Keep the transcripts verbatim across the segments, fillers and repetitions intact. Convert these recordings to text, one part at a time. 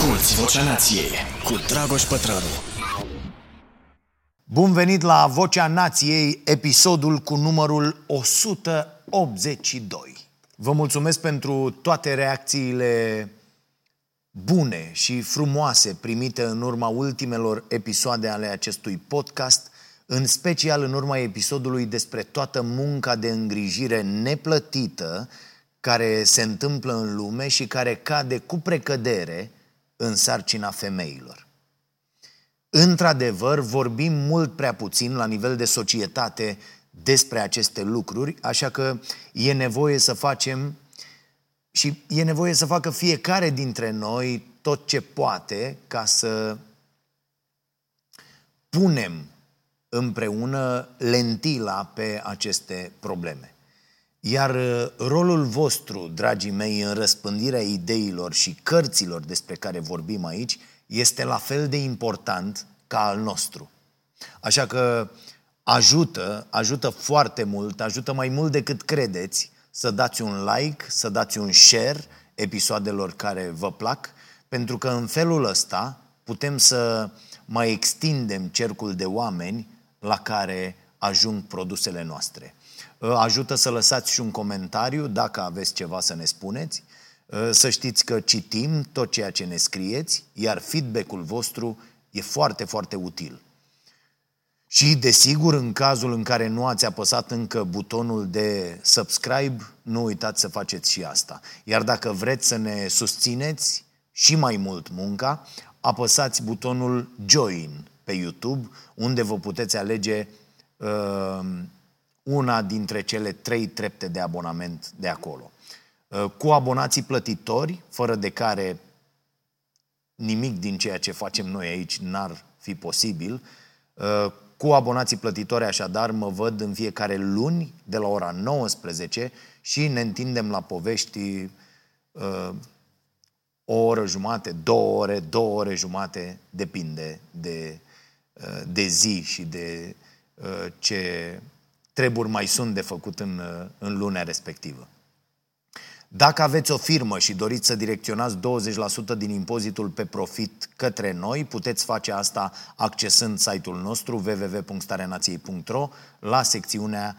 Asculți Vocea Nației cu Dragoș Pătraru. Bun venit la Vocea Nației, episodul cu numărul o sută optzeci și doi. Vă mulțumesc pentru toate reacțiile bune și frumoase primite în urma ultimelor episoade ale acestui podcast, în special în urma episodului despre toată munca de îngrijire neplătită care se întâmplă în lume și care cade cu precădere în sarcina femeilor. Într-adevăr, vorbim mult prea puțin la nivel de societate despre aceste lucruri, așa că e nevoie să facem și e nevoie să facă fiecare dintre noi tot ce poate ca să punem împreună lentila pe aceste probleme. Iar rolul vostru, dragii mei, în răspândirea ideilor și cărților despre care vorbim aici, este la fel de important ca al nostru. Așa că ajută, ajută foarte mult, ajută mai mult decât credeți să dați un like, să dați un share episoadelor care vă plac, pentru că în felul ăsta putem să mai extindem cercul de oameni la care ajung produsele noastre. Ajută să lăsați și un comentariu dacă aveți ceva să ne spuneți. Să știți că citim tot ceea ce ne scrieți, iar feedback-ul vostru e foarte, foarte util. Și, desigur, în cazul în care nu ați apăsat încă butonul de subscribe, nu uitați să faceți și asta. Iar dacă vreți să ne susțineți și mai mult munca, apăsați butonul Join pe YouTube, unde vă puteți alege uh, una dintre cele trei trepte de abonament de acolo. Cu abonații plătitori, fără de care nimic din ceea ce facem noi aici n-ar fi posibil. Cu abonații plătitori, așadar, mă văd în fiecare luni de la ora nouăsprezece și ne întindem la povești o oră jumate, două ore, două ore jumate, depinde de, de zi și de ce treburi mai sunt de făcut în, în lunea respectivă. Dacă aveți o firmă și doriți să direcționați douăzeci la sută din impozitul pe profit către noi, puteți face asta accesând site-ul nostru w w w punct starea nației punct r o la secțiunea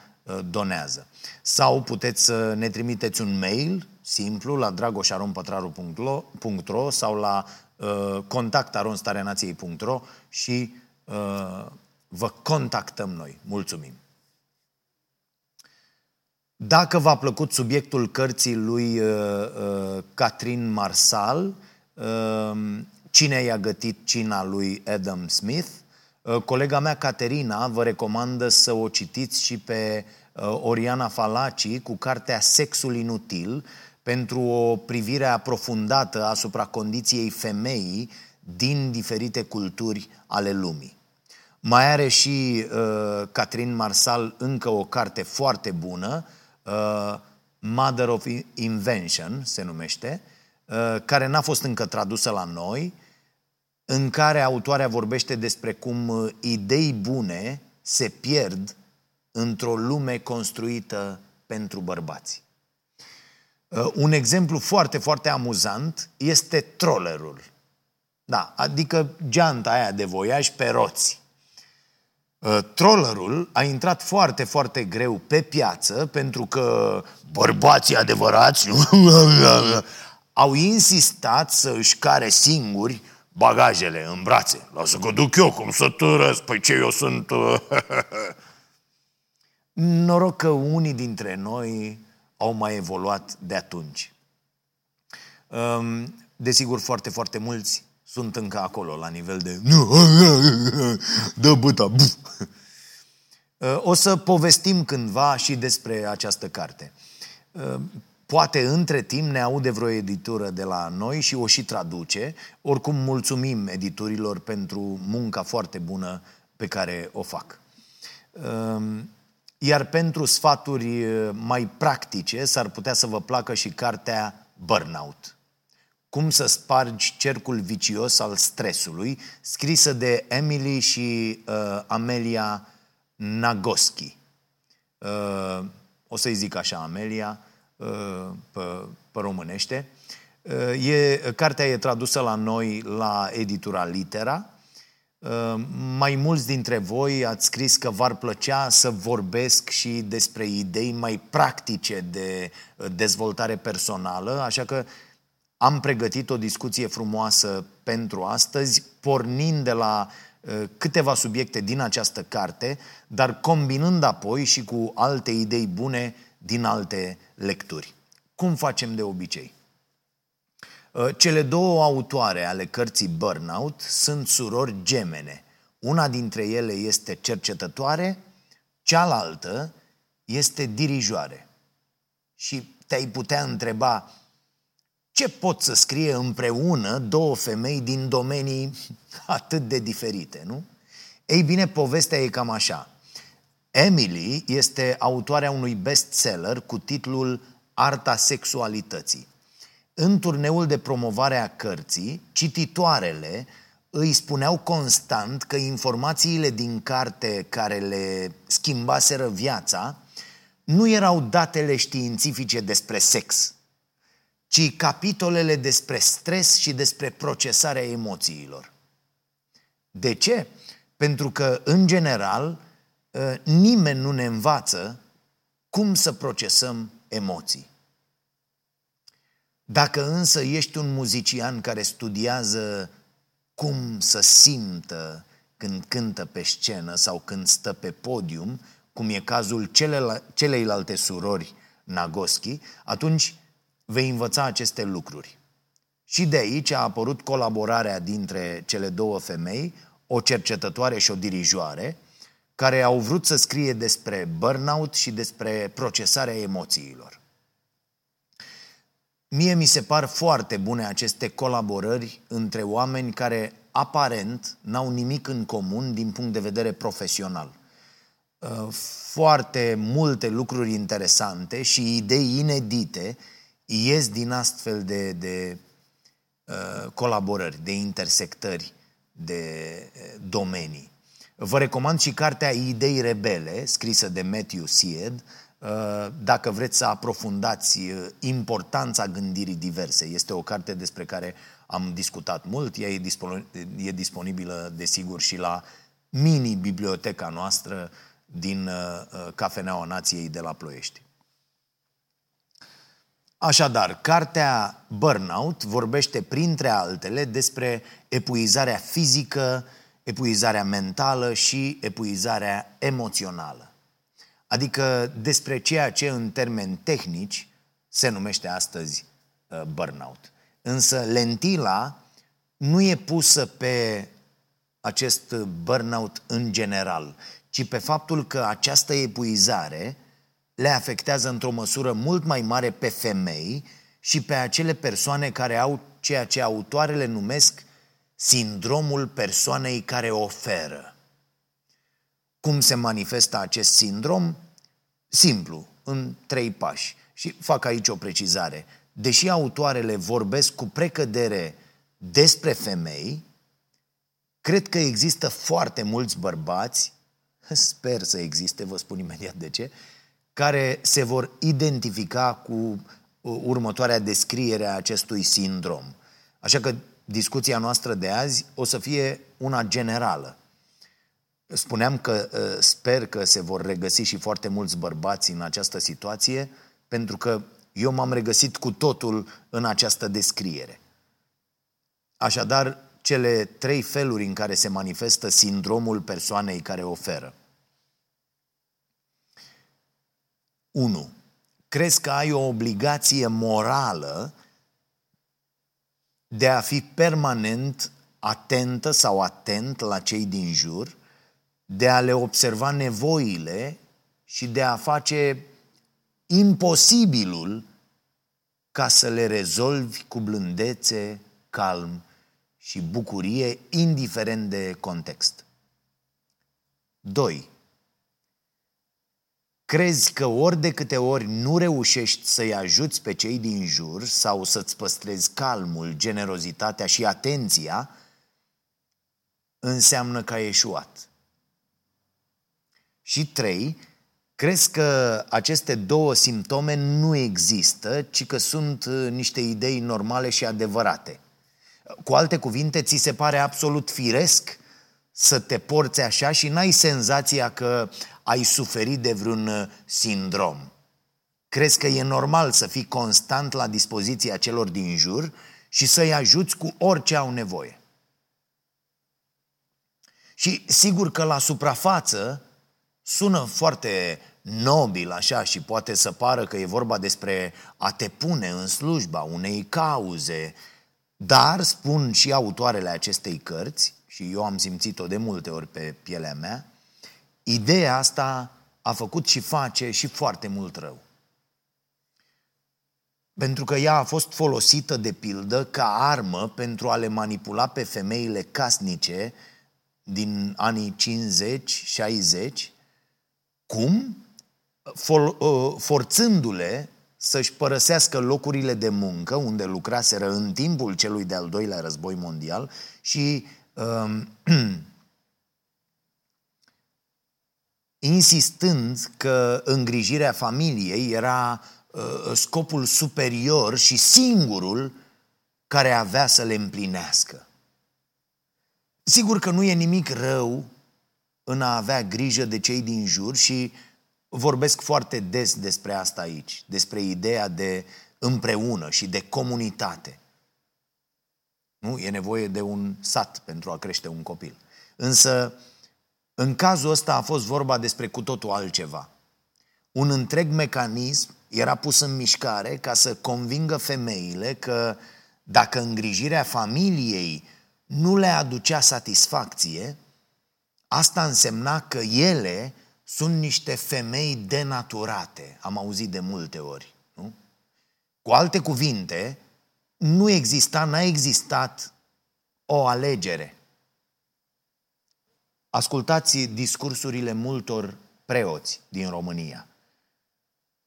Donează. Sau puteți să ne trimiteți un mail simplu la dragoș arond pătraru punct r o sau la uh, contact arond starea nației punct r o și uh, vă contactăm noi. Mulțumim! Dacă v-a plăcut subiectul cărții lui uh, uh, Katrin Marçal, uh, Cine i-a gătit cina lui Adam Smith, uh, colega mea Caterina vă recomandă să o citiți și pe uh, Oriana Fallaci cu cartea Sexul inutil, pentru o privire aprofundată asupra condiției femeii din diferite culturi ale lumii. Mai are și uh, Katrin Marçal încă o carte foarte bună, Uh, Mother of Invention se numește, uh, care n-a fost încă tradusă la noi, în care autoarea vorbește despre cum idei bune se pierd într-o lume construită pentru bărbați. Uh, un exemplu foarte, foarte amuzant este trollerul. Da, adică geanta aia de voiaj pe roți. Trollerul a intrat foarte, foarte greu pe piață pentru că bărbații adevărați au insistat să își care singuri bagajele în brațe. Lasă că duc eu, cum să târăsc, păi ce eu sunt... Noroc că unii dintre noi au mai evoluat de atunci. Desigur, foarte, foarte mulți sunt încă acolo, la nivel de... Dă băta! O să povestim cândva și despre această carte. Poate între timp ne aude vreo editură de la noi și o și traduce. Oricum, mulțumim editurilor pentru munca foarte bună pe care o fac. Iar pentru sfaturi mai practice, s-ar putea să vă placă și cartea Burnout. Cum să spargi cercul vicios al stresului, scrisă de Emily și uh, Amelia Nagoski. Uh, o să-i zic așa, Amelia, uh, pe, pe românește. E, cartea e tradusă la noi la editura Litera. Mai mulți dintre voi ați scris că v-ar plăcea să vorbesc și despre idei mai practice de dezvoltare personală, așa că am pregătit o discuție frumoasă pentru astăzi, pornind de la câteva subiecte din această carte, dar combinând apoi și cu alte idei bune din alte lecturi. Cum facem de obicei? Cele două autoare ale cărții Burnout sunt surori gemene. Una dintre ele este cercetătoare, cealaltă este dirijoare. Și te-ai putea întreba, ce pot să scrie împreună două femei din domenii atât de diferite, nu? Ei bine, povestea e cam așa. Emily este autoarea unui bestseller cu titlul Arta sexualității. În turneul de promovare a cărții, cititoarele îi spuneau constant că informațiile din carte care le schimbaseră viața nu erau datele științifice despre sex, ci capitolele despre stres și despre procesarea emoțiilor. De ce? Pentru că, în general, nimeni nu ne învață cum să procesăm emoții. Dacă însă ești un muzician care studiază cum să simtă când cântă pe scenă sau când stă pe podium, cum e cazul celel- celeilalte surori Nagoski, atunci vei învăța aceste lucruri. Și de aici a apărut colaborarea dintre cele două femei, o cercetătoare și o dirijoare, care au vrut să scrie despre burnout și despre procesarea emoțiilor. Mie mi se par foarte bune aceste colaborări între oameni care aparent n-au nimic în comun din punct de vedere profesional. Foarte multe lucruri interesante și idei inedite ies din astfel de, de uh, colaborări, de intersectări, de domenii. Vă recomand și cartea Idei rebele, scrisă de Matthew Syed, uh, dacă vreți să aprofundați importanța gândirii diverse. Este o carte despre care am discutat mult, ea e, e disponibilă, desigur, și la mini-biblioteca noastră din uh, Cafeneaua Nației de la Ploiești. Așadar, cartea Burnout vorbește, printre altele, despre epuizarea fizică, epuizarea mentală și epuizarea emoțională. Adică despre ceea ce, în termeni tehnici, se numește astăzi burnout. Însă lentila nu e pusă pe acest burnout în general, ci pe faptul că această epuizare le afectează într-o măsură mult mai mare pe femei și pe acele persoane care au ceea ce autoarele numesc sindromul persoanei care oferă. Cum se manifestă acest sindrom? Simplu, în trei pași. Și fac aici o precizare. Deși autoarele vorbesc cu precădere despre femei, cred că există foarte mulți bărbați, sper să existe, vă spun imediat de ce, care se vor identifica cu următoarea descriere a acestui sindrom. Așa că discuția noastră de azi o să fie una generală. Spuneam că sper că se vor regăsi și foarte mulți bărbați în această situație, pentru că eu m-am regăsit cu totul în această descriere. Așadar, cele trei feluri în care se manifestă sindromul persoanei care oferă. unu. Crezi că ai o obligație morală de a fi permanent atentă sau atent la cei din jur, de a le observa nevoile și de a face imposibilul ca să le rezolvi cu blândețe, calm și bucurie, indiferent de context. doi. Crezi că ori de câte ori nu reușești să-i ajuți pe cei din jur sau să-ți păstrezi calmul, generozitatea și atenția, înseamnă că ai eșuat. Și trei, Crezi că aceste două simptome nu există, ci că sunt niște idei normale și adevărate? Cu alte cuvinte, ți se pare absolut firesc să te porți așa și n-ai senzația că ai suferit de vreun sindrom? Crezi că e normal să fii constant la dispoziția celor din jur și să-i ajuți cu orice au nevoie? Și sigur că la suprafață sună foarte nobil așa și poate să pară că e vorba despre a te pune în slujba unei cauze, dar, spun și autoarele acestei cărți, și eu am simțit-o de multe ori pe pielea mea, ideea asta a făcut și face și foarte mult rău. Pentru că ea a fost folosită, de pildă, ca armă pentru a le manipula pe femeile casnice din anii cincizeci șaizeci, cum? For, forțându-le să-și părăsească locurile de muncă unde lucraseră în timpul celui de-al doilea război mondial și um, insistând că îngrijirea familiei era uh, scopul superior și singurul care avea să le împlinească. Sigur că nu e nimic rău în a avea grijă de cei din jur și vorbesc foarte des despre asta aici, despre ideea de împreună și de comunitate. Nu? E nevoie de un sat pentru a crește un copil. Însă, în cazul ăsta a fost vorba despre cu totul altceva. Un întreg mecanism era pus în mișcare ca să convingă femeile că dacă îngrijirea familiei nu le aducea satisfacție, asta însemna că ele sunt niște femei denaturate. Am auzit de multe ori, nu? Cu alte cuvinte, nu exista, n-a existat o alegere. Ascultați discursurile multor preoți din România.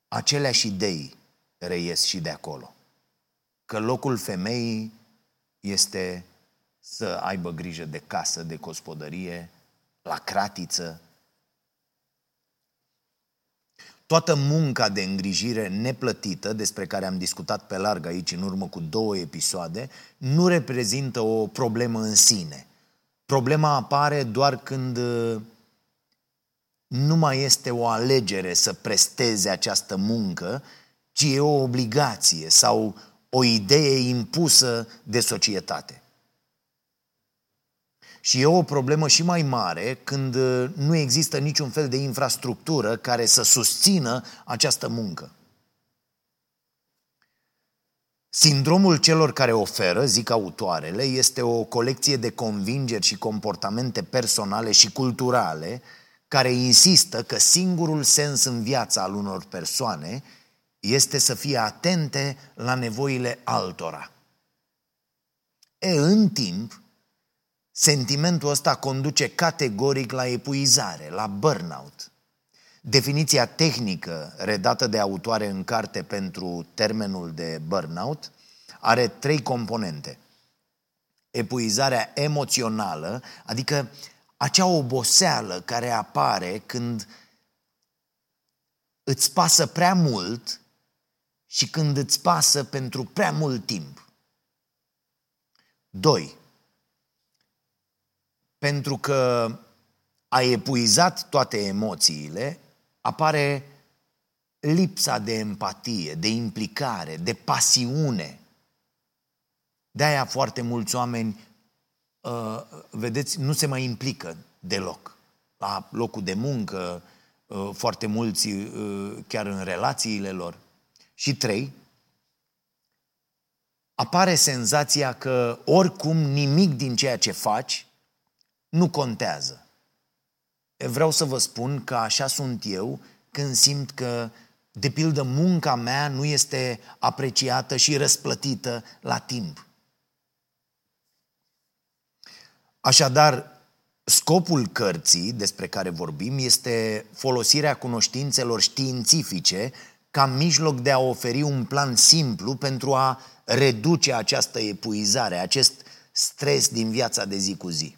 Aceleași idei reies și de acolo. Că locul femeii este să aibă grijă de casă, de gospodărie, la cratiță. Toată munca de îngrijire neplătită, despre care am discutat pe larg aici în urmă cu două episoade, nu reprezintă o problemă în sine. Problema apare doar când nu mai este o alegere să presteze această muncă, ci e o obligație sau o idee impusă de societate. Și e o problemă și mai mare când nu există niciun fel de infrastructură care să susțină această muncă. Sindromul celor care oferă, zic autoarele, este o colecție de convingeri și comportamente personale și culturale care insistă că singurul sens în viața al unor persoane este să fie atente la nevoile altora. E, în timp, sentimentul ăsta conduce categoric la epuizare, la burnout. Definiția tehnică redată de autoare în carte pentru termenul de burnout are trei componente. Epuizarea emoțională, adică acea oboseală care apare când îți pasă prea mult și când îți pasă pentru prea mult timp. Doi. Pentru că ai epuizat toate emoțiile, apare lipsa de empatie, de implicare, de pasiune. De-aia foarte mulți oameni, vedeți, nu se mai implică deloc. La locul de muncă, foarte mulți chiar în relațiile lor. Și trei, apare senzația că oricum nimic din ceea ce faci nu contează. Vreau să vă spun că așa sunt eu când simt că, de pildă, munca mea nu este apreciată și răsplătită la timp. Așadar, scopul cărții despre care vorbim este folosirea cunoștințelor științifice ca mijloc de a oferi un plan simplu pentru a reduce această epuizare, acest stres din viața de zi cu zi.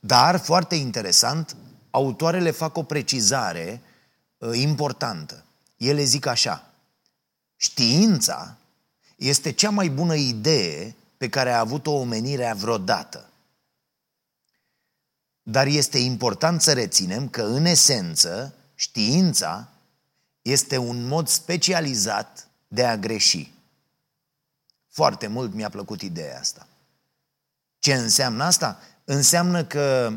Dar, foarte interesant, autoarele fac o precizare importantă. Ele zic așa: știința este cea mai bună idee pe care a avut-o omenirea vreodată. Dar este important să reținem că, în esență, știința este un mod specializat de a greși. Foarte mult mi-a plăcut ideea asta. Ce înseamnă asta? Înseamnă că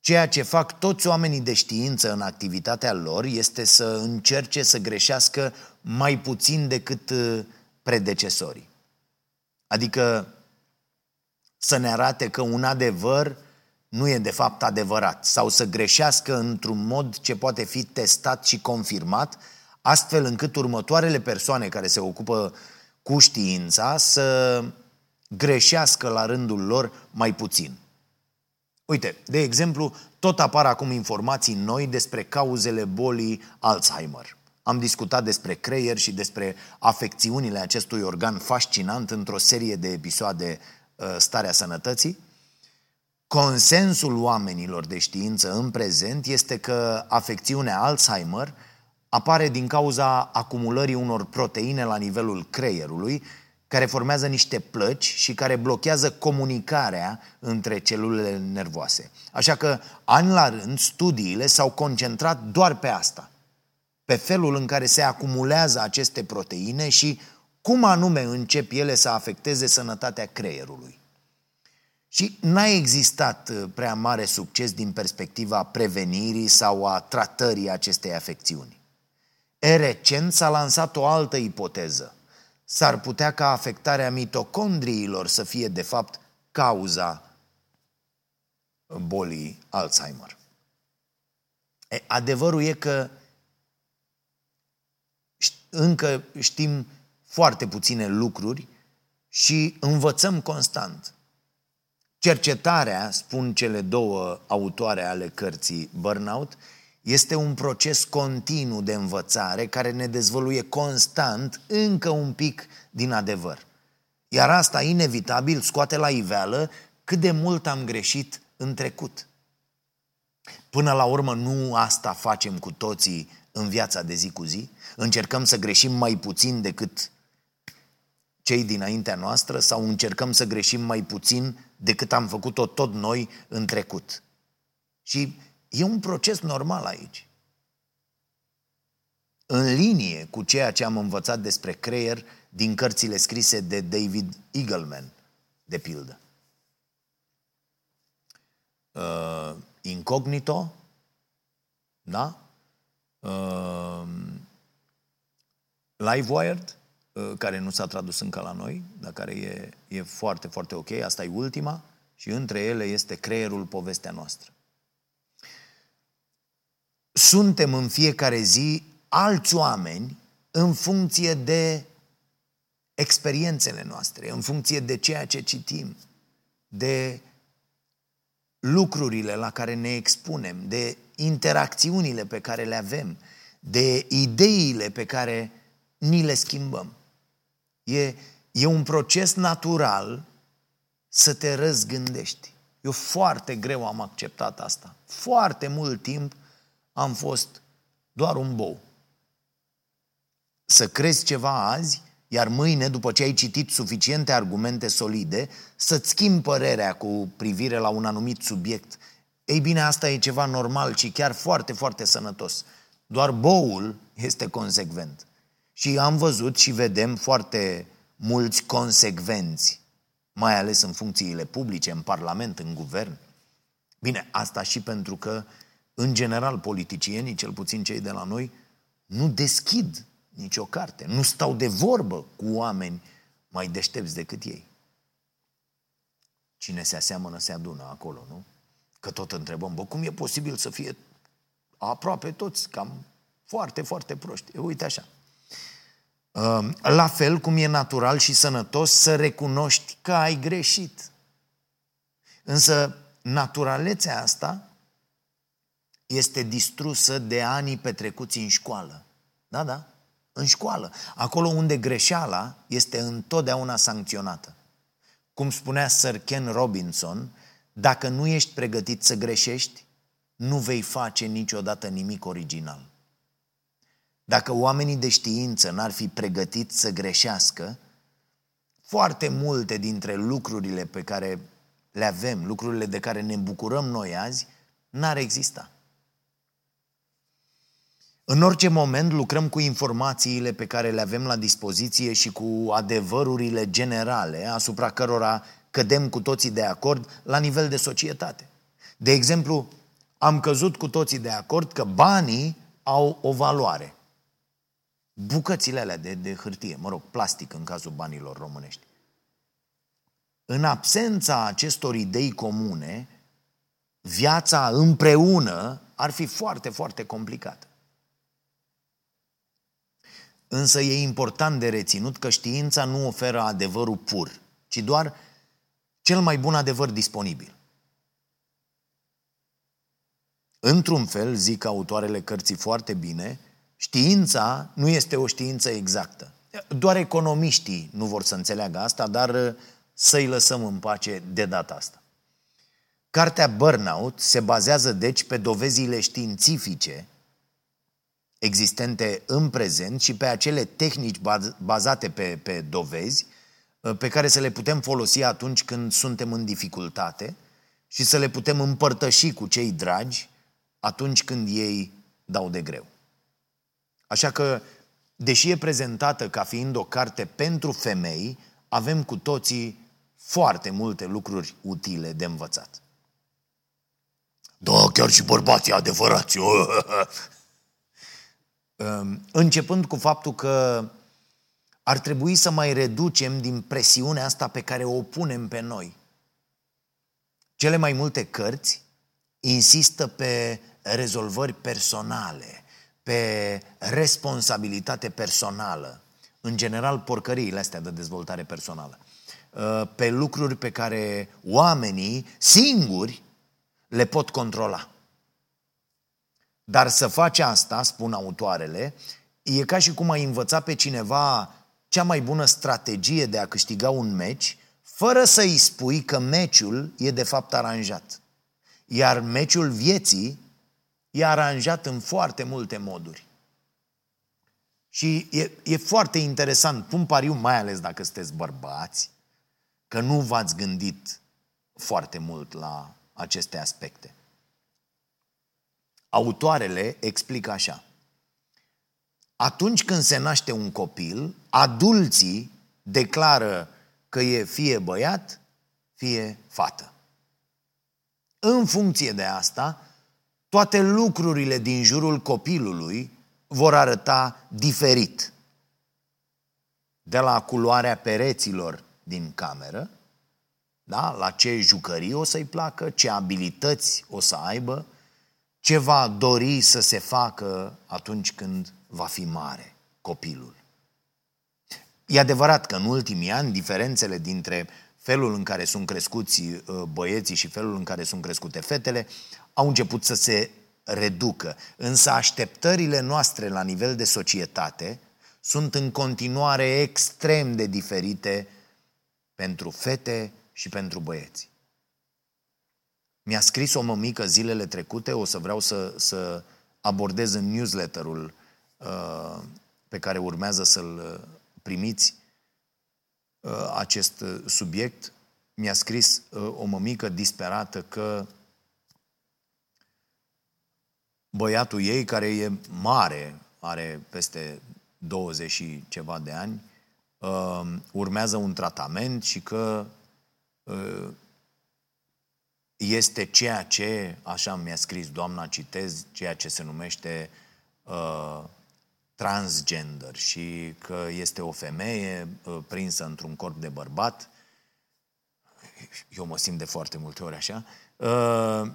ceea ce fac toți oamenii de știință în activitatea lor este să încerce să greșească mai puțin decât predecesorii. Adică să ne arate că un adevăr nu e de fapt adevărat sau să greșească într-un mod ce poate fi testat și confirmat, astfel încât următoarele persoane care se ocupă cu știința să greșească la rândul lor mai puțin. Uite, de exemplu, tot apar acum informații noi despre cauzele bolii Alzheimer. Am discutat despre creier și despre afecțiunile acestui organ fascinant într-o serie de episoade Starea Sănătății. Consensul oamenilor de știință în prezent este că afecțiunea Alzheimer apare din cauza acumulării unor proteine la nivelul creierului, care formează niște plăci și care blochează comunicarea între celulele nervoase. Așa că, an la rând, studiile s-au concentrat doar pe asta, pe felul în care se acumulează aceste proteine și cum anume încep ele să afecteze sănătatea creierului. Și n-a existat prea mare succes din perspectiva prevenirii sau a tratării acestei afecțiuni. E, recent s-a lansat o altă ipoteză. S-ar putea ca afectarea mitocondriilor să fie, de fapt, cauza bolii Alzheimer. E, adevărul e că încă știm foarte puține lucruri și învățăm constant. Cercetarea, spun cele două autoare ale cărții Burnout, este un proces continuu de învățare care ne dezvăluie constant încă un pic din adevăr. Iar asta, inevitabil, scoate la iveală cât de mult am greșit în trecut. Până la urmă, nu asta facem cu toții în viața de zi cu zi? Încercăm să greșim mai puțin decât cei dinaintea noastră sau încercăm să greșim mai puțin decât am făcut-o tot noi în trecut? Și e un proces normal aici. În linie cu ceea ce am învățat despre creier din cărțile scrise de David Eagleman, de pildă. Uh, incognito, da? Uh, Livewired, uh, care nu s-a tradus încă la noi, dar care e, e foarte, foarte ok. Asta e ultima și între ele este Creierul, povestea noastră. Suntem în fiecare zi alți oameni în funcție de experiențele noastre, în funcție de ceea ce citim, de lucrurile la care ne expunem, de interacțiunile pe care le avem, de ideile pe care ni le schimbăm. E, e un proces natural să te răzgândești. Eu foarte greu am acceptat asta. Foarte mult timp am fost doar un bou. Să crezi ceva azi, iar mâine, după ce ai citit suficiente argumente solide, să-ți schimbi părerea cu privire la un anumit subiect. Ei bine, asta e ceva normal și chiar foarte, foarte sănătos. Doar boul este consecvent. Și am văzut și vedem foarte mulți consecvenți, mai ales în funcțiile publice, în parlament, în guvern. Bine, asta și pentru că în general, politicienii, cel puțin cei de la noi, nu deschid nicio carte, nu stau de vorbă cu oameni mai deștepți decât ei. Cine se aseamănă se adună acolo, nu? Că tot întrebăm, bă, cum e posibil să fie aproape toți cam foarte, foarte proști? E, uite așa. La fel cum e natural și sănătos să recunoști că ai greșit. Însă naturalețea asta este distrusă de anii petrecuți în școală. Da, da, în școală. Acolo unde greșeala este întotdeauna sancționată. Cum spunea Sir Ken Robinson, dacă nu ești pregătit să greșești, nu vei face niciodată nimic original. Dacă oamenii de știință n-ar fi pregătiți să greșească, foarte multe dintre lucrurile pe care le avem, lucrurile de care ne bucurăm noi azi, n-ar exista. În orice moment lucrăm cu informațiile pe care le avem la dispoziție și cu adevărurile generale asupra cărora cădem cu toții de acord la nivel de societate. De exemplu, am căzut cu toții de acord că banii au o valoare. Bucățile alea de, de hârtie, mă rog, plastic în cazul banilor românești. În absența acestor idei comune, viața împreună ar fi foarte, foarte complicată. Însă e important de reținut că știința nu oferă adevărul pur, ci doar cel mai bun adevăr disponibil. Într-un fel, zic autoarele cărții foarte bine, știința nu este o știință exactă. Doar economiștii nu vor să înțeleagă asta, dar să-i lăsăm în pace de data asta. Cartea Burnout se bazează deci pe dovezile științifice existente în prezent și pe acele tehnici bazate pe, pe dovezi pe care să le putem folosi atunci când suntem în dificultate și să le putem împărtăși cu cei dragi atunci când ei dau de greu. Așa că, deși e prezentată ca fiind o carte pentru femei, avem cu toții foarte multe lucruri utile de învățat. Da, chiar și bărbații adevărați! Începând cu faptul că ar trebui să mai reducem din presiunea asta pe care o punem pe noi. Cele mai multe cărți insistă pe rezolvări personale, pe responsabilitate personală, în general porcăriile astea de dezvoltare personală, pe lucruri pe care oamenii singuri le pot controla. Dar să faci asta, spun autoarele, e ca și cum ai învăța pe cineva cea mai bună strategie de a câștiga un meci, fără să-i spui că meciul e de fapt aranjat. Iar meciul vieții e aranjat în foarte multe moduri. Și e, e foarte interesant, pun pariu, mai ales dacă sunteți bărbați, că nu v-ați gândit foarte mult la aceste aspecte. Autoarele explică așa. Atunci când se naște un copil, adulții declară că e fie băiat, fie fată. În funcție de asta, toate lucrurile din jurul copilului vor arăta diferit. De la culoarea pereților din cameră, da, la ce jucării o să-i placă, ce abilități o să aibă, ce va dori să se facă atunci când va fi mare copilul. E adevărat că în ultimii ani diferențele dintre felul în care sunt crescuți băieții și felul în care sunt crescute fetele au început să se reducă. Însă așteptările noastre la nivel de societate sunt în continuare extrem de diferite pentru fete și pentru băieți. Mi-a scris o mămică zilele trecute, o să vreau să, să abordez în newsletterul uh, pe care urmează să-l primiți uh, acest subiect. Mi-a scris uh, o mămică disperată că băiatul ei, care e mare, are peste douăzeci și ceva de ani, uh, urmează un tratament și că uh, este ceea ce, așa mi-a scris doamna, citez, ceea ce se numește uh, transgender și că este o femeie uh, prinsă într-un corp de bărbat. Eu mă simt de foarte multe ori așa. Uh,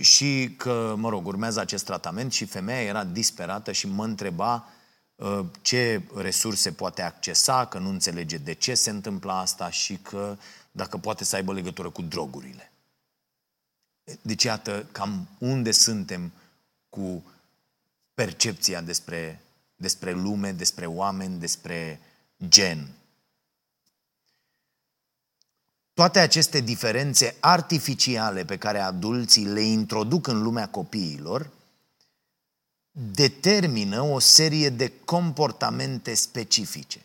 și că, mă rog, urmează acest tratament și femeia era disperată și mă întreba uh, ce resurse poate accesa, că nu înțelege de ce se întâmplă asta și că dacă poate să aibă legătură cu drogurile. Deci iată cam unde suntem cu percepția despre, despre lume, despre oameni, despre gen. Toate aceste diferențe artificiale pe care adulții le introduc în lumea copiilor determină o serie de comportamente specifice.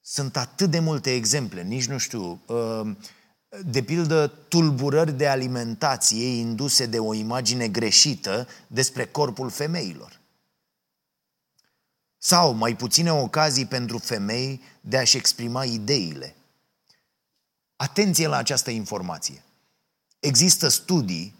Sunt atât de multe exemple, nici nu știu, de pildă tulburări de alimentație induse de o imagine greșită despre corpul femeilor. Sau mai puține ocazii pentru femei de a-și exprima ideile. Atenție la această informație. Există studii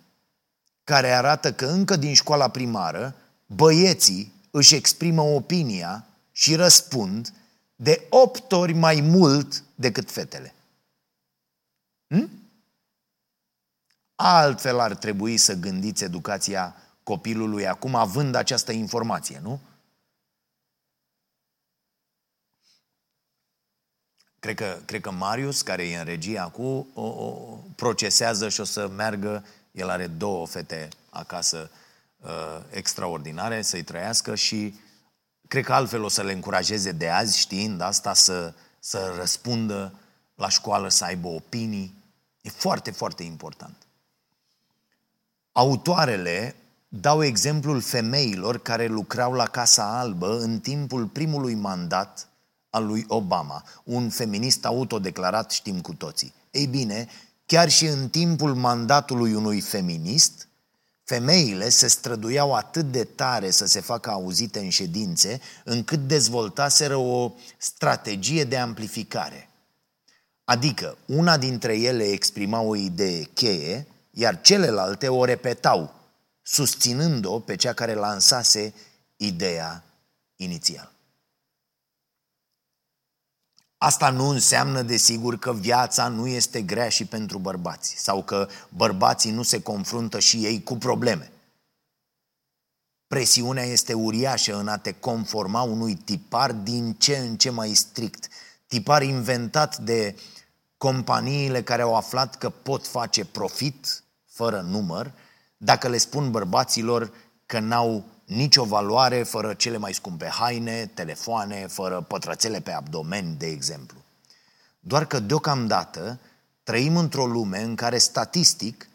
care arată că încă din școala primară băieții își exprimă opinia și răspund de opt ori mai mult decât fetele. Hm? Altfel ar trebui să gândiți educația copilului acum, având această informație, nu? Cred că, cred că Marius, care e în regie acum, o, o procesează și o să meargă. El are două fete acasă uh, extraordinare, să-i trăiască, și cred că altfel o să le încurajeze de azi, știind asta, să, să răspundă la școală, să aibă opinii. E foarte, foarte important. Autoarele dau exemplul femeilor care lucrau la Casa Albă în timpul primului mandat al lui Obama, un feminist autodeclarat, știm cu toții. Ei bine, chiar și în timpul mandatului unui feminist, femeile se străduiau atât de tare să se facă auzite în ședințe, încât dezvoltaseră o strategie de amplificare. Adică, una dintre ele exprima o idee cheie, iar celelalte o repetau, susținând-o pe cea care lansase ideea inițială. Asta nu înseamnă, desigur, că viața nu este grea și pentru bărbați sau că bărbații nu se confruntă și ei cu probleme. Presiunea este uriașă în a te conforma unui tipar din ce în ce mai strict, tipar inventat de companiile care au aflat că pot face profit fără număr dacă le spun bărbaților că n-au nicio valoare fără cele mai scumpe haine, telefoane, fără pătrățele pe abdomen, de exemplu. Doar că deocamdată trăim într-o lume în care, statistic,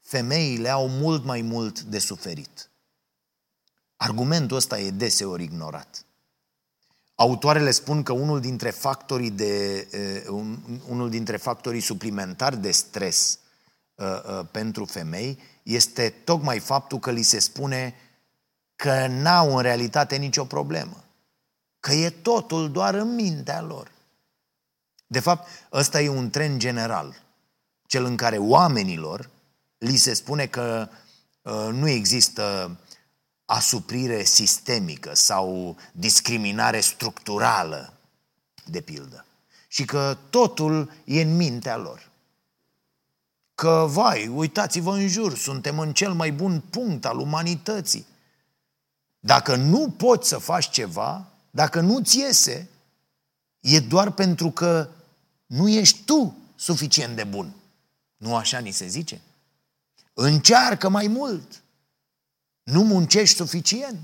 femeile au mult mai mult de suferit. Argumentul ăsta e deseori ignorat. Autoarele spun că unul dintre factorii, de, unul dintre factorii suplimentari de stres pentru femei este tocmai faptul că li se spune că n-au în realitate nicio problemă, că e totul doar în mintea lor. De fapt, ăsta e un trend general, cel în care oamenilor li se spune că uh, nu există asuprire sistemică sau discriminare structurală, de pildă, și că totul e în mintea lor. Că, vai, uitați-vă în jur, suntem în cel mai bun punct al umanității. Dacă nu poți să faci ceva, dacă nu-ți iese, e doar pentru că nu ești tu suficient de bun. Nu așa ni se zice? Încearcă mai mult. Nu muncești suficient.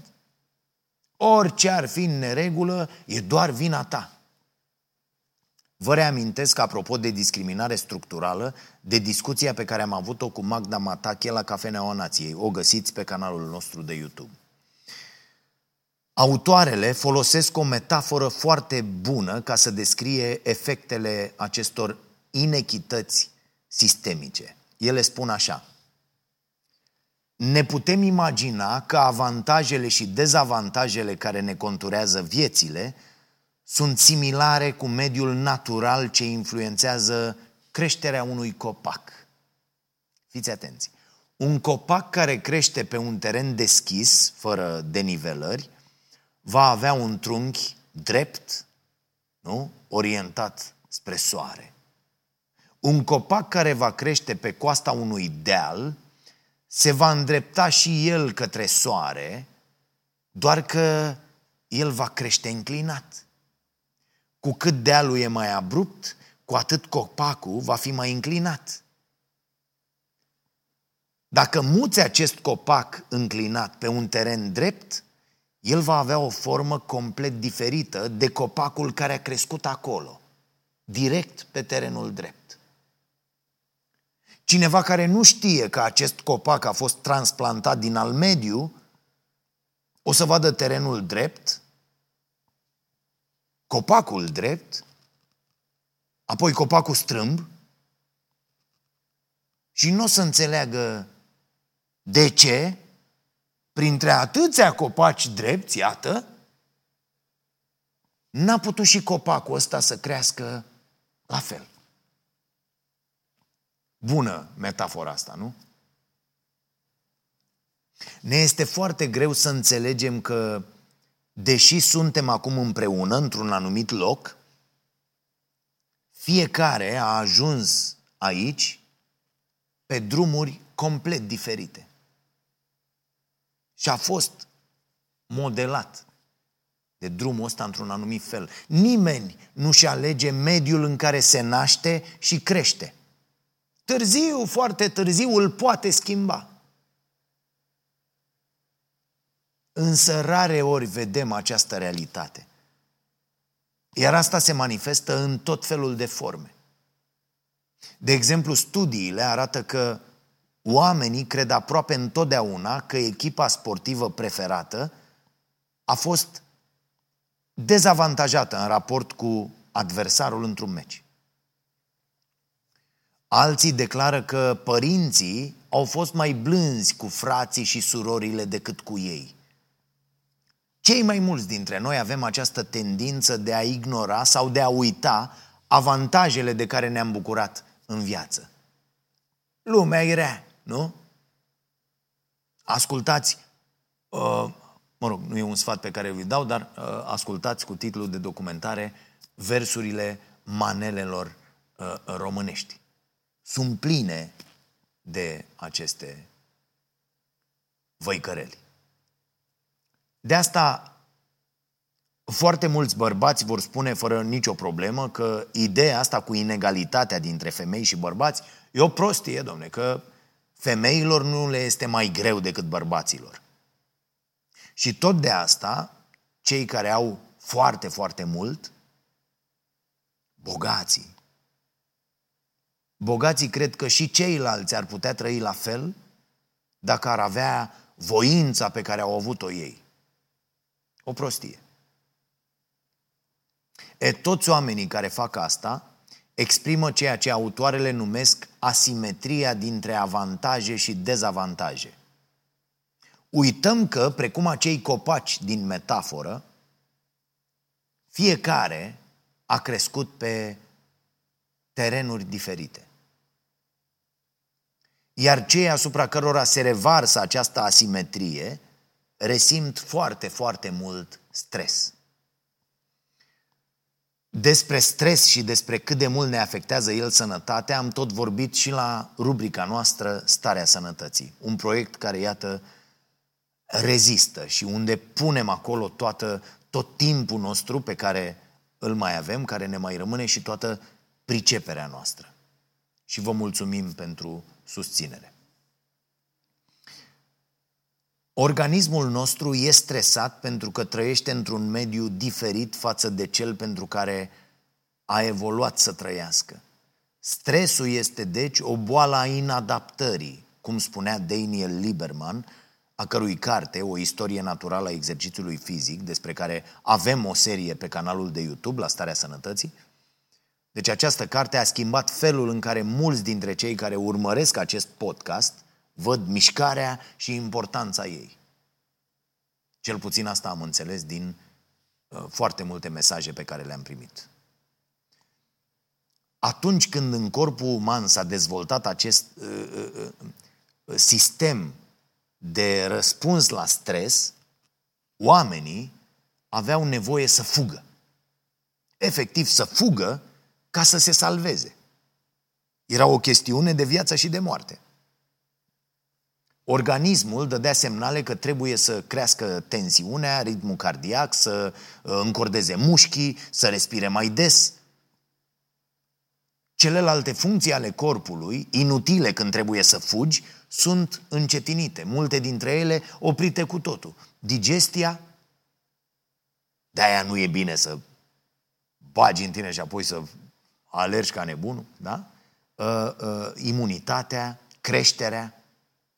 Orice ar fi în neregulă, e doar vina ta. Vă reamintesc, apropo de discriminare structurală, de discuția pe care am avut-o cu Magda Matachie la Cafeneaua Nației. O găsiți pe canalul nostru de YouTube. Autoarele folosesc o metaforă foarte bună ca să descrie efectele acestor inechități sistemice. Ele spun așa: ne putem imagina că avantajele și dezavantajele care ne conturează viețile sunt similare cu mediul natural ce influențează creșterea unui copac. Fiți atenți! Un copac care crește pe un teren deschis, fără denivelări, va avea un trunchi drept, nu? Orientat spre soare. Un copac care va crește pe coasta unui deal se va îndrepta și el către soare, doar că el va crește înclinat. Cu cât dealul e mai abrupt, cu atât copacul va fi mai înclinat. Dacă muți acest copac înclinat pe un teren drept, el va avea o formă complet diferită de copacul care a crescut acolo. direct pe terenul drept. Cineva care nu știe că acest copac a fost transplantat din al mediu, o să vadă terenul drept, copacul drept, apoi copacul strâmb și nu o să înțeleagă de ce, printre atâția copaci drepți, iată, n-a putut și copacul ăsta să crească la fel. Bună metafora asta, nu? Ne este foarte greu să înțelegem că, deși suntem acum împreună într-un anumit loc, fiecare a ajuns aici pe drumuri complet diferite. Și a fost modelat de drumul ăsta într-un anumit fel. Nimeni nu-și alege mediul în care se naște și crește. Târziu, foarte târziu, îl poate schimba. Însă rare ori vedem această realitate. Iar asta se manifestă în tot felul de forme. De exemplu, studiile arată că oamenii cred aproape întotdeauna că echipa sportivă preferată a fost dezavantajată în raport cu adversarul într-un meci. Alții declară că părinții au fost mai blânzi cu frații și surorile decât cu ei. Cei mai mulți dintre noi avem această tendință de a ignora sau de a uita avantajele de care ne-am bucurat în viață. Lumea e rea, nu? Ascultați, uh, mă rog, nu e un sfat pe care vi-l dau, dar uh, ascultați cu titlul de documentare versurile manelelor uh, românești. Sunt pline de aceste văicăreli. De asta foarte mulți bărbați vor spune fără nicio problemă că ideea asta cu inegalitatea dintre femei și bărbați e o prostie, domne, că femeilor nu le este mai greu decât bărbaților. Și tot de asta, cei care au foarte, foarte mult, bogații, bogații cred că și ceilalți ar putea trăi la fel dacă ar avea voința pe care au avut-o ei. O prostie. E, toți oamenii care fac asta exprimă ceea ce autoarele numesc asimetria dintre avantaje și dezavantaje. Uităm că, precum acei copaci din metaforă, fiecare a crescut pe terenuri diferite. Iar cei asupra cărora se revarsă această asimetrie resimt foarte, foarte mult stres. Despre stres și despre cât de mult ne afectează el sănătatea am tot vorbit și la rubrica noastră Starea Sănătății, un proiect care, iată, rezistă și unde punem acolo toată, tot timpul nostru pe care îl mai avem, care ne mai rămâne și toată priceperea noastră. Și vă mulțumim pentru susținere. Organismul nostru e stresat pentru că trăiește într-un mediu diferit față de cel pentru care a evoluat să trăiască. Stresul este, deci, o boală a inadaptării, cum spunea Daniel Lieberman, a cărui carte, O istorie naturală a exercițiului fizic, despre care avem o serie pe canalul de YouTube, la Starea Sănătății. Deci această carte a schimbat felul în care mulți dintre cei care urmăresc acest podcast văd mișcarea și importanța ei. Cel puțin asta am înțeles din uh, foarte multe mesaje pe care le-am primit. Atunci când în corpul uman s-a dezvoltat acest uh, uh, uh, sistem de răspuns la stres, oamenii aveau nevoie să fugă. Efectiv să fugă ca să se salveze. Era o chestiune de viață și de moarte. Organismul dădea semnale că trebuie să crească tensiunea, ritmul cardiac, să încordeze mușchii, să respire mai des. Celelalte funcții ale corpului, inutile când trebuie să fugi, sunt încetinite, multe dintre ele oprite cu totul. Digestia, de-aia nu e bine să bagi în tine și apoi să alergi ca nebunul, da? Uh, uh, imunitatea, creșterea,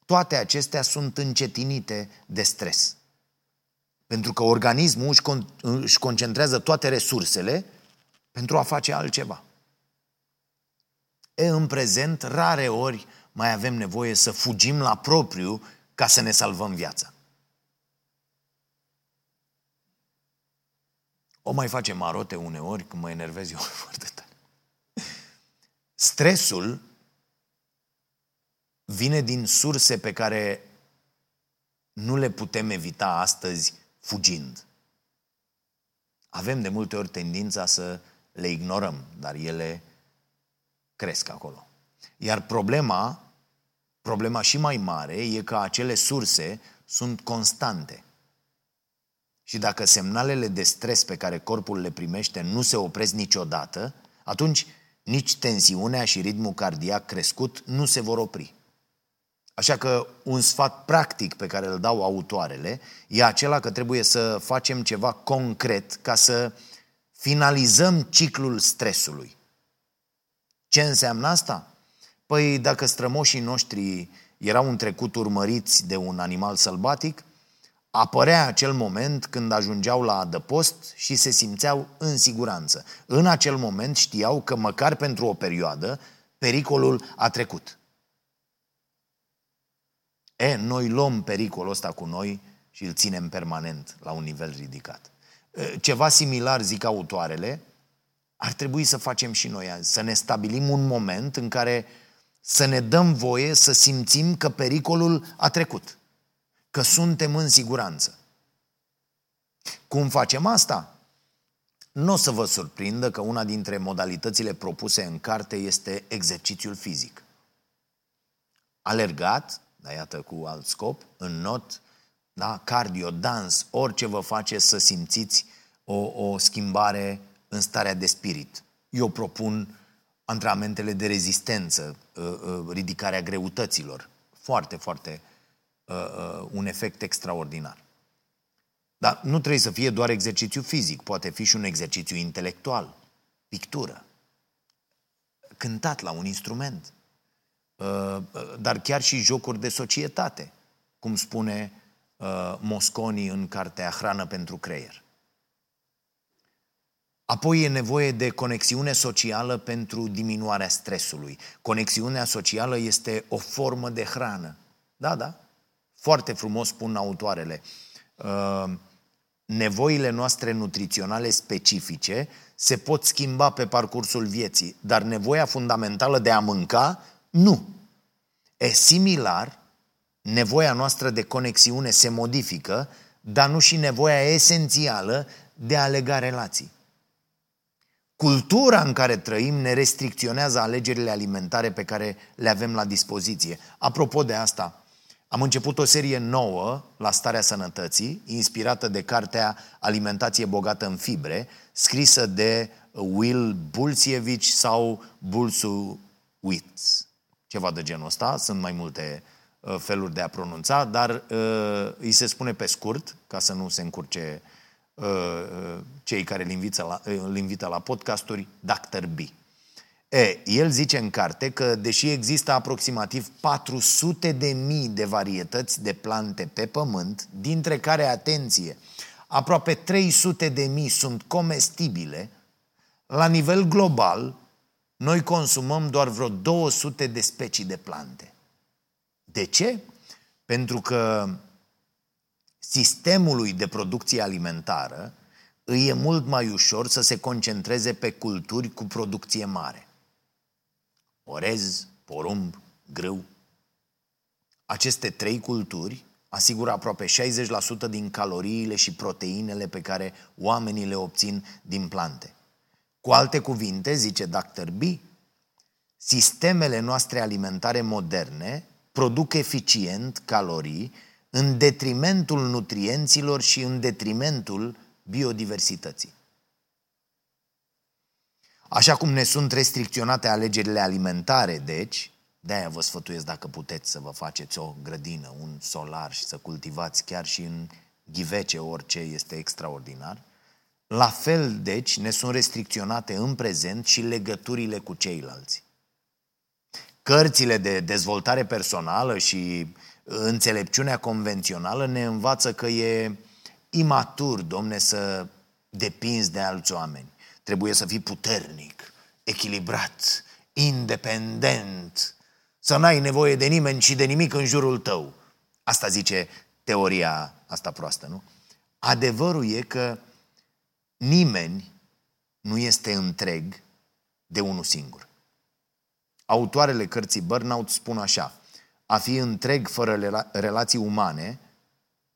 toate acestea sunt încetinite de stres. Pentru că organismul își, con- își concentrează toate resursele pentru a face altceva. E, în prezent, rare ori mai avem nevoie să fugim la propriu ca să ne salvăm viața. O mai facem arote uneori când mă enervez eu foarte tare. Stresul vine din surse pe care nu le putem evita astăzi fugind. Avem de multe ori tendința să le ignorăm, dar ele cresc acolo. Iar problema, problema și mai mare e că acele surse sunt constante. Și dacă semnalele de stres pe care corpul le primește nu se opresc niciodată, atunci nici tensiunea și ritmul cardiac crescut nu se vor opri. Așa că un sfat practic pe care îl dau autoarele e acela că trebuie să facem ceva concret ca să finalizăm ciclul stresului. Ce înseamnă asta? Păi dacă strămoșii noștri erau în trecut urmăriți de un animal sălbatic, apărea acel moment când ajungeau la adăpost și se simțeau în siguranță. În acel moment știau că măcar pentru o perioadă pericolul a trecut. E, noi luăm pericolul ăsta cu noi și îl ținem permanent la un nivel ridicat. Ceva similar, zic autoarele, ar trebui să facem și noi azi, să ne stabilim un moment în care să ne dăm voie să simțim că pericolul a trecut, că suntem în siguranță. Cum facem asta? Nu o să vă surprindă că una dintre modalitățile propuse în carte este exercițiul fizic. Alergat, dar iată cu alt scop, înnot, da, cardio, dans, orice vă face să simțiți o, o schimbare în starea de spirit. Eu propun antrenamentele de rezistență, ridicarea greutăților. Foarte, foarte un efect extraordinar. Dar nu trebuie să fie doar exercițiu fizic, poate fi și un exercițiu intelectual, pictură, cântat la un instrument, dar chiar și jocuri de societate, cum spune Mosconi în cartea Hrană pentru creier. Apoi e nevoie de conexiune socială pentru diminuarea stresului. Conexiunea socială este o formă de hrană. Da, da. Foarte frumos spun autoarele. Nevoile noastre nutriționale specifice se pot schimba pe parcursul vieții, dar nevoia fundamentală de a mânca, nu. E similar, nevoia noastră de conexiune se modifică, dar nu și nevoia esențială de a lega relații. Cultura în care trăim ne restricționează alegerile alimentare pe care le avem la dispoziție. Apropo de asta, am început o serie nouă la Starea Sănătății, inspirată de cartea Alimentație bogată în fibre, scrisă de Will Bulsiewicz sau Bulsiewicz. Ceva de genul ăsta, sunt mai multe feluri de a pronunța, dar îi se spune pe scurt, ca să nu se încurce cei care îl invită la, îl invită la podcasturi, doctor B. E, el zice în carte că, deși există aproximativ patru sute de mii de varietăți de plante pe pământ, dintre care, atenție, aproape trei sute de mii sunt comestibile, la nivel global, noi consumăm doar vreo două sute de specii de plante. De ce? Pentru că sistemului de producție alimentară îi e mult mai ușor să se concentreze pe culturi cu producție mare. Orez, porumb, grâu. Aceste trei culturi asigură aproape șaizeci la sută din caloriile și proteinele pe care oamenii le obțin din plante. Cu alte cuvinte, zice doctor B, sistemele noastre alimentare moderne produc eficient calorii în detrimentul nutrienților și în detrimentul biodiversității. Așa cum ne sunt restricționate alegerile alimentare, deci, de-aia vă sfătuiesc dacă puteți să vă faceți o grădină, un solar și să cultivați chiar și în ghivece orice, este extraordinar. La fel, deci, ne sunt restricționate în prezent și legăturile cu ceilalți. Cărțile de dezvoltare personală și înțelepciunea convențională ne învață că e imatur, domne, să depinzi de alți oameni. Trebuie să fii puternic, echilibrat, independent, să n-ai nevoie de nimeni și de nimic în jurul tău. Asta zice teoria asta proastă, nu? Adevărul e că nimeni nu este întreg de unul singur. Autoarele cărții Burnout spun așa: a fi întreg fără rela- relații umane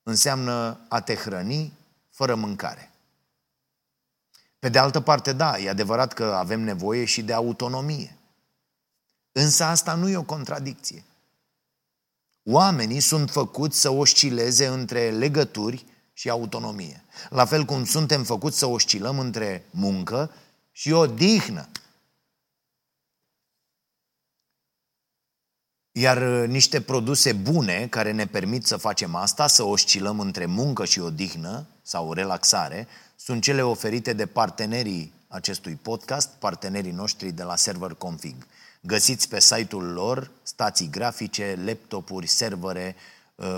înseamnă a te hrăni fără mâncare. Pe de altă parte, da, e adevărat că avem nevoie și de autonomie. Însă asta nu e o contradicție. Oamenii sunt făcuți să oscileze între legături și autonomie. La fel cum suntem făcuți să oscilăm între muncă și odihnă. Iar niște produse bune care ne permit să facem asta, să oscilăm între muncă și odihnă sau relaxare, sunt cele oferite de partenerii acestui podcast, partenerii noștri de la Server Config. Găsiți pe site-ul lor stații grafice, laptopuri, servere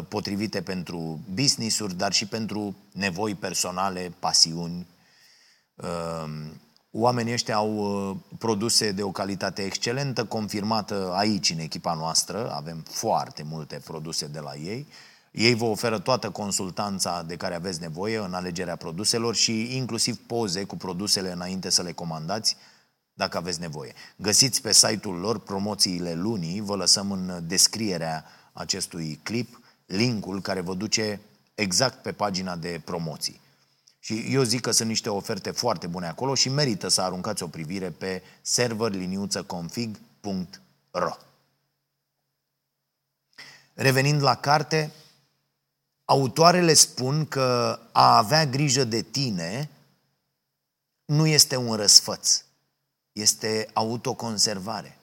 potrivite pentru business-uri, dar și pentru nevoi personale, pasiuni. Oamenii ăștia au produse de o calitate excelentă, confirmată aici, în echipa noastră. Avem foarte multe produse de la ei. Ei vă oferă toată consultanța de care aveți nevoie în alegerea produselor și inclusiv poze cu produsele înainte să le comandați, dacă aveți nevoie. Găsiți pe site-ul lor promoțiile lunii, vă lăsăm în descrierea acestui clip link-ul care vă duce exact pe pagina de promoții. Și eu zic că sunt niște oferte foarte bune acolo și merită să aruncați o privire pe server config punct ro. Revenind la carte, autoarele spun că a avea grijă de tine nu este un răsfăț, este autoconservare.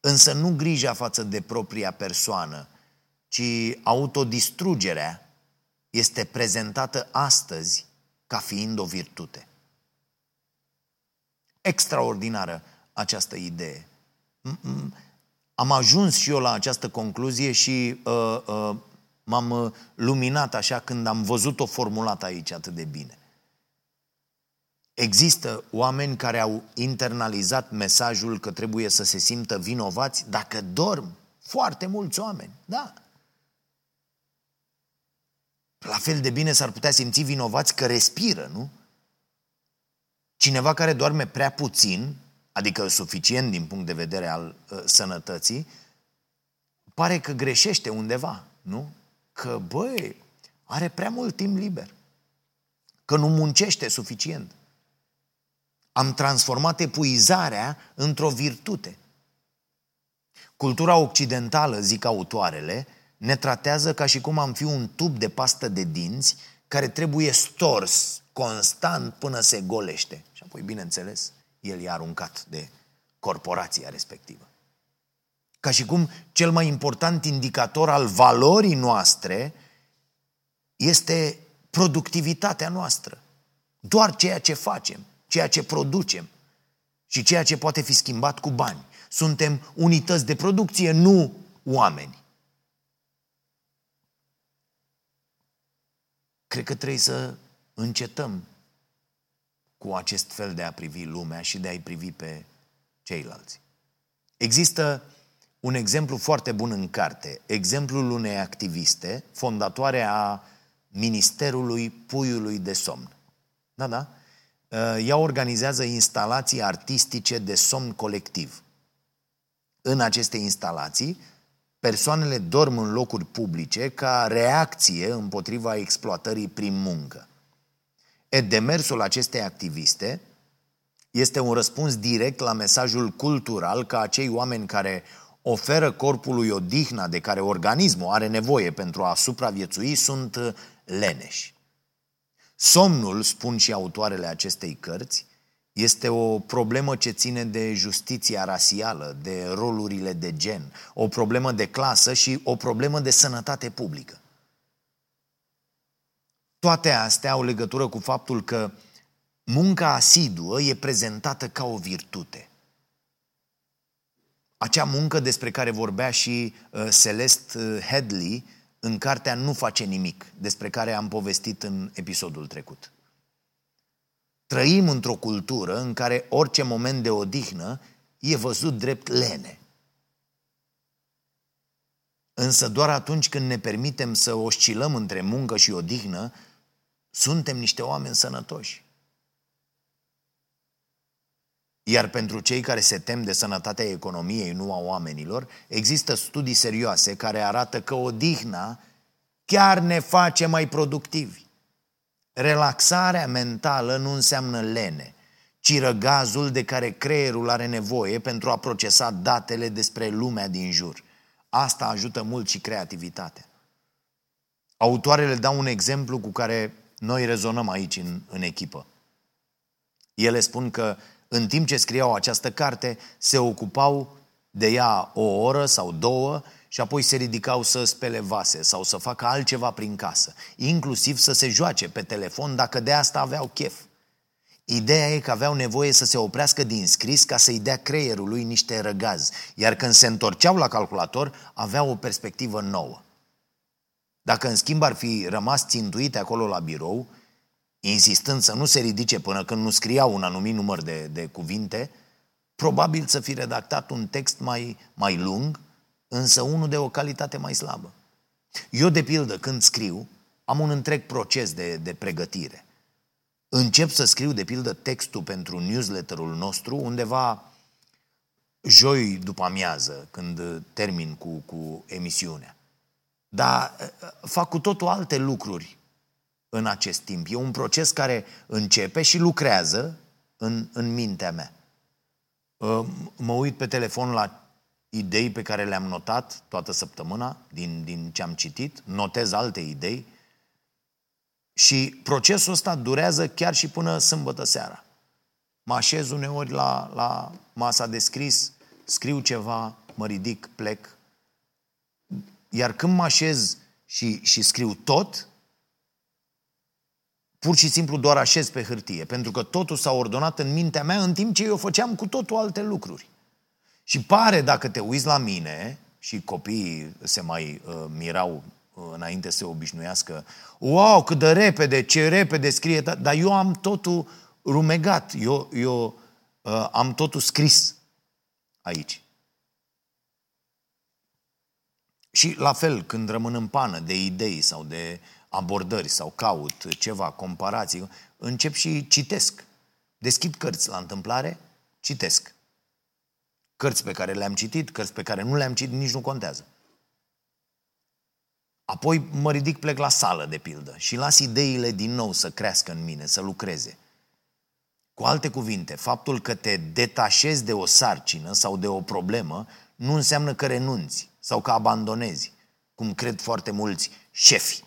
Însă nu grija față de propria persoană, ci autodistrugerea este prezentată astăzi ca fiind o virtute. Extraordinară această idee. Mm-mm. Am ajuns și eu la această concluzie și uh, uh, m-am luminat așa când am văzut-o formulată aici atât de bine. Există oameni care au internalizat mesajul că trebuie să se simtă vinovați dacă dorm. Foarte mulți oameni, da. La fel de bine s-ar putea simți vinovați că respiră, nu? Cineva care doarme prea puțin, adică suficient din punct de vedere al uh, sănătății, pare că greșește undeva, nu? Că, băi, are prea mult timp liber. Că nu muncește suficient. Am transformat epuizarea într-o virtute. Cultura occidentală, zic autoarele, ne tratează ca și cum am fi un tub de pastă de dinți care trebuie stors constant până se golește. Și apoi, bineînțeles, el e aruncat de corporația respectivă. Ca și cum cel mai important indicator al valorii noastre este productivitatea noastră. Doar ceea ce facem, ceea ce producem și ceea ce poate fi schimbat cu bani. Suntem unități de producție, nu oameni. Cred că trebuie să încetăm cu acest fel de a privi lumea și de a-i privi pe ceilalți. Există un exemplu foarte bun în carte, exemplul unei activiste, fondatoare a Ministerului Puiului de Somn. Da, da. Ea organizează instalații artistice de somn colectiv. În aceste instalații, persoanele dorm în locuri publice ca reacție împotriva exploatării prin muncă. E, demersul acestei activiste este un răspuns direct la mesajul cultural că acei oameni care oferă corpului odihna de care organismul are nevoie pentru a supraviețui sunt leneși. Somnul, spun și autoarele acestei cărți, este o problemă ce ține de justiția rasială, de rolurile de gen, o problemă de clasă și o problemă de sănătate publică. Toate astea au legătură cu faptul că munca asiduă e prezentată ca o virtute. Acea muncă despre care vorbea și uh, Celeste Headley în cartea Nu face nimic, despre care am povestit în episodul trecut. Trăim într-o cultură în care orice moment de odihnă e văzut drept lene. Însă doar atunci când ne permitem să oscilăm între muncă și odihnă, suntem niște oameni sănătoși. Iar pentru cei care se tem de sănătatea economiei, nu a oamenilor, există studii serioase care arată că odihna chiar ne face mai productivi. Relaxarea mentală nu înseamnă lene, ci răgazul de care creierul are nevoie pentru a procesa datele despre lumea din jur. Asta ajută mult și creativitatea. Autoarele dau un exemplu cu care noi rezonăm aici în, în echipă. Ele spun că în timp ce scriau această carte, se ocupau de ea o oră sau două și apoi se ridicau să spele vase sau să facă altceva prin casă, inclusiv să se joace pe telefon dacă de asta aveau chef. Ideea e că aveau nevoie să se oprească din scris ca să-i dea creierului niște răgazi, iar când se întorceau la calculator, aveau o perspectivă nouă. Dacă în schimb ar fi rămas țintuite acolo la birou, insistând să nu se ridice până când nu scriau un anumit număr de, de cuvinte, probabil să fi redactat un text mai, mai lung, însă unul de o calitate mai slabă. Eu, de pildă, când scriu, am un întreg proces de, de pregătire. Încep să scriu, de pildă, textul pentru newsletterul nostru undeva joi după amiază, când termin cu, cu emisiunea. Dar fac cu totul alte lucruri în acest timp. E un proces care începe și lucrează în, în mintea mea. Mă uit pe telefon la idei pe care le-am notat toată săptămâna, din, din ce am citit, notez alte idei și procesul ăsta durează chiar și până sâmbătă seara. Mă așez uneori la, la masa de scris, scriu ceva, mă ridic, plec. Iar când mă așez și, și scriu tot, pur și simplu doar așez pe hârtie, pentru că totul s-a ordonat în mintea mea în timp ce eu făceam cu totul alte lucruri. Și pare, dacă te uiți la mine, și copiii se mai uh, mirau uh, înainte să se obișnuiască, wow, cât de repede, ce repede scrie, dar, dar eu am totul rumegat, eu, eu uh, am totul scris aici. Și la fel, când rămân în pană de idei sau de abordări sau caut ceva, comparații, încep și citesc. Deschid cărți la întâmplare, citesc. Cărți pe care le-am citit, cărți pe care nu le-am citit, nici nu contează. Apoi mă ridic, plec la sală, de pildă, și las ideile din nou să crească în mine, să lucreze. Cu alte cuvinte, faptul că te detașezi de o sarcină sau de o problemă nu înseamnă că renunți sau că abandonezi, cum cred foarte mulți șefi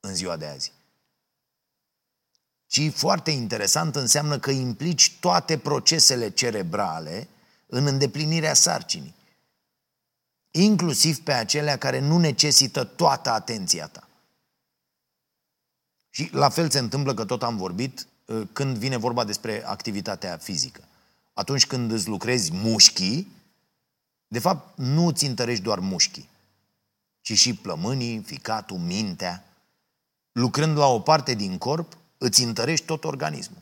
în ziua de azi. Și foarte interesant, înseamnă că implici toate procesele cerebrale în îndeplinirea sarcinii, inclusiv pe acelea care nu necesită toată atenția ta. Și la fel se întâmplă, că tot am vorbit, când vine vorba despre activitatea fizică. Atunci când îți lucrezi mușchii, de fapt nu îți întărești doar mușchii, ci și plămânii, ficatul, mintea. Lucrând la o parte din corp, îți întărești tot organismul.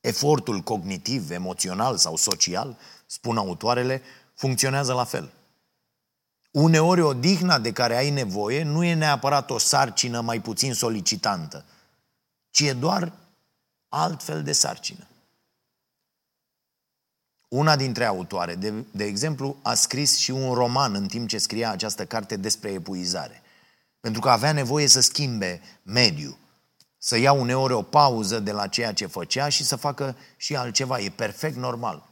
Efortul cognitiv, emoțional sau social, spun autoarele, funcționează la fel. Uneori odihna de care ai nevoie nu e neapărat o sarcină mai puțin solicitantă, ci e doar altfel de sarcină. Una dintre autoare, de, de exemplu, a scris și un roman în timp ce scria această carte despre epuizare, pentru că avea nevoie să schimbe mediul. Să ia uneori o pauză de la ceea ce făcea și să facă și altceva. E perfect normal.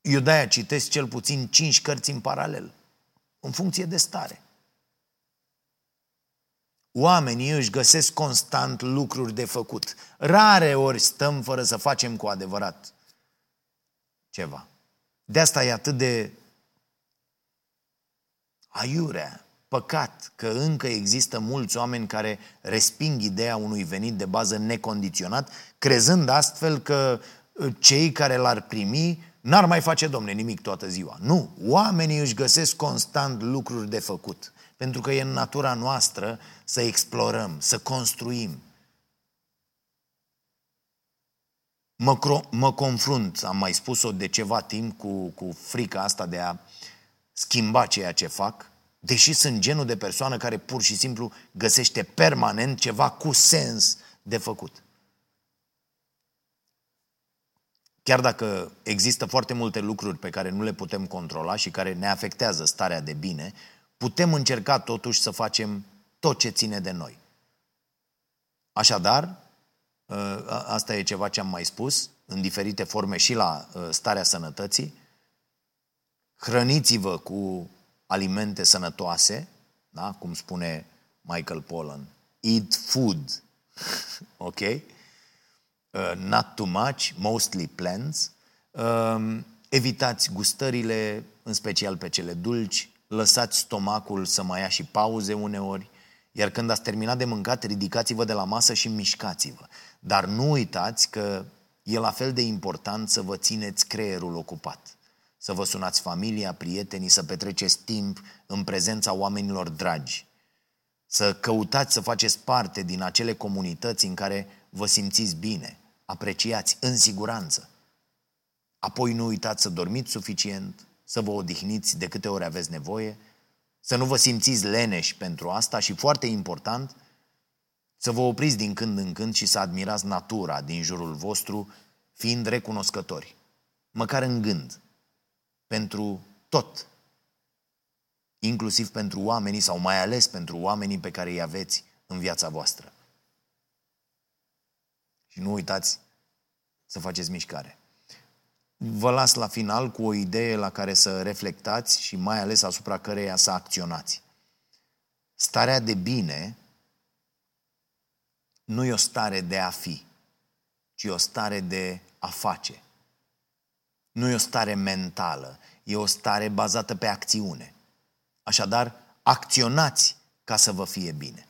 Eu de-aia citesc cel puțin cinci cărți în paralel, în funcție de stare. Oamenii își găsesc constant lucruri de făcut. Rare ori stăm fără să facem cu adevărat ceva. De asta e atât de aiurea Păcat că încă există mulți oameni care resping ideea unui venit de bază necondiționat, crezând astfel că cei care l-ar primi n-ar mai face, domne, nimic toată ziua. Nu, oamenii își găsesc constant lucruri de făcut, pentru că e în natura noastră să explorăm, să construim. Mă, cro- mă confrunt, am mai spus-o de ceva timp, cu, cu frica asta de a schimba ceea ce fac, deși sunt genul de persoană care pur și simplu găsește permanent ceva cu sens de făcut. Chiar dacă există foarte multe lucruri pe care nu le putem controla și care ne afectează starea de bine, putem încerca totuși să facem tot ce ține de noi. Așadar, asta e ceva ce am mai spus, în diferite forme și la Starea Sănătății, hrăniți-vă cu alimente sănătoase, da? Cum spune Michael Pollan, eat food, ok? Uh, not too much, mostly plants. Uh, evitați gustările, în special pe cele dulci, lăsați stomacul să mai ia și pauze uneori, iar când ați terminat de mâncat, ridicați-vă de la masă și mișcați-vă. Dar nu uitați că e la fel de important să vă țineți creierul ocupat. Să vă sunați familia, prietenii, să petreceți timp în prezența oamenilor dragi. Să căutați să faceți parte din acele comunități în care vă simțiți bine, apreciați, în siguranță. Apoi nu uitați să dormiți suficient, să vă odihniți de câte ori aveți nevoie, să nu vă simțiți leneși pentru asta și, foarte important, să vă opriți din când în când și să admirați natura din jurul vostru, fiind recunoscători, măcar în gând, pentru tot, inclusiv pentru oamenii sau mai ales pentru oamenii pe care îi aveți în viața voastră. Și nu uitați să faceți mișcare. Vă las la final cu o idee la care să reflectați și mai ales asupra căreia să acționați. Starea de bine nu e o stare de a fi, ci o stare de a face. Nu e o stare mentală, e o stare bazată pe acțiune. Așadar, acționați ca să vă fie bine.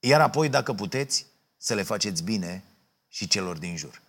Iar apoi, dacă puteți, să le faceți bine și celor din jur.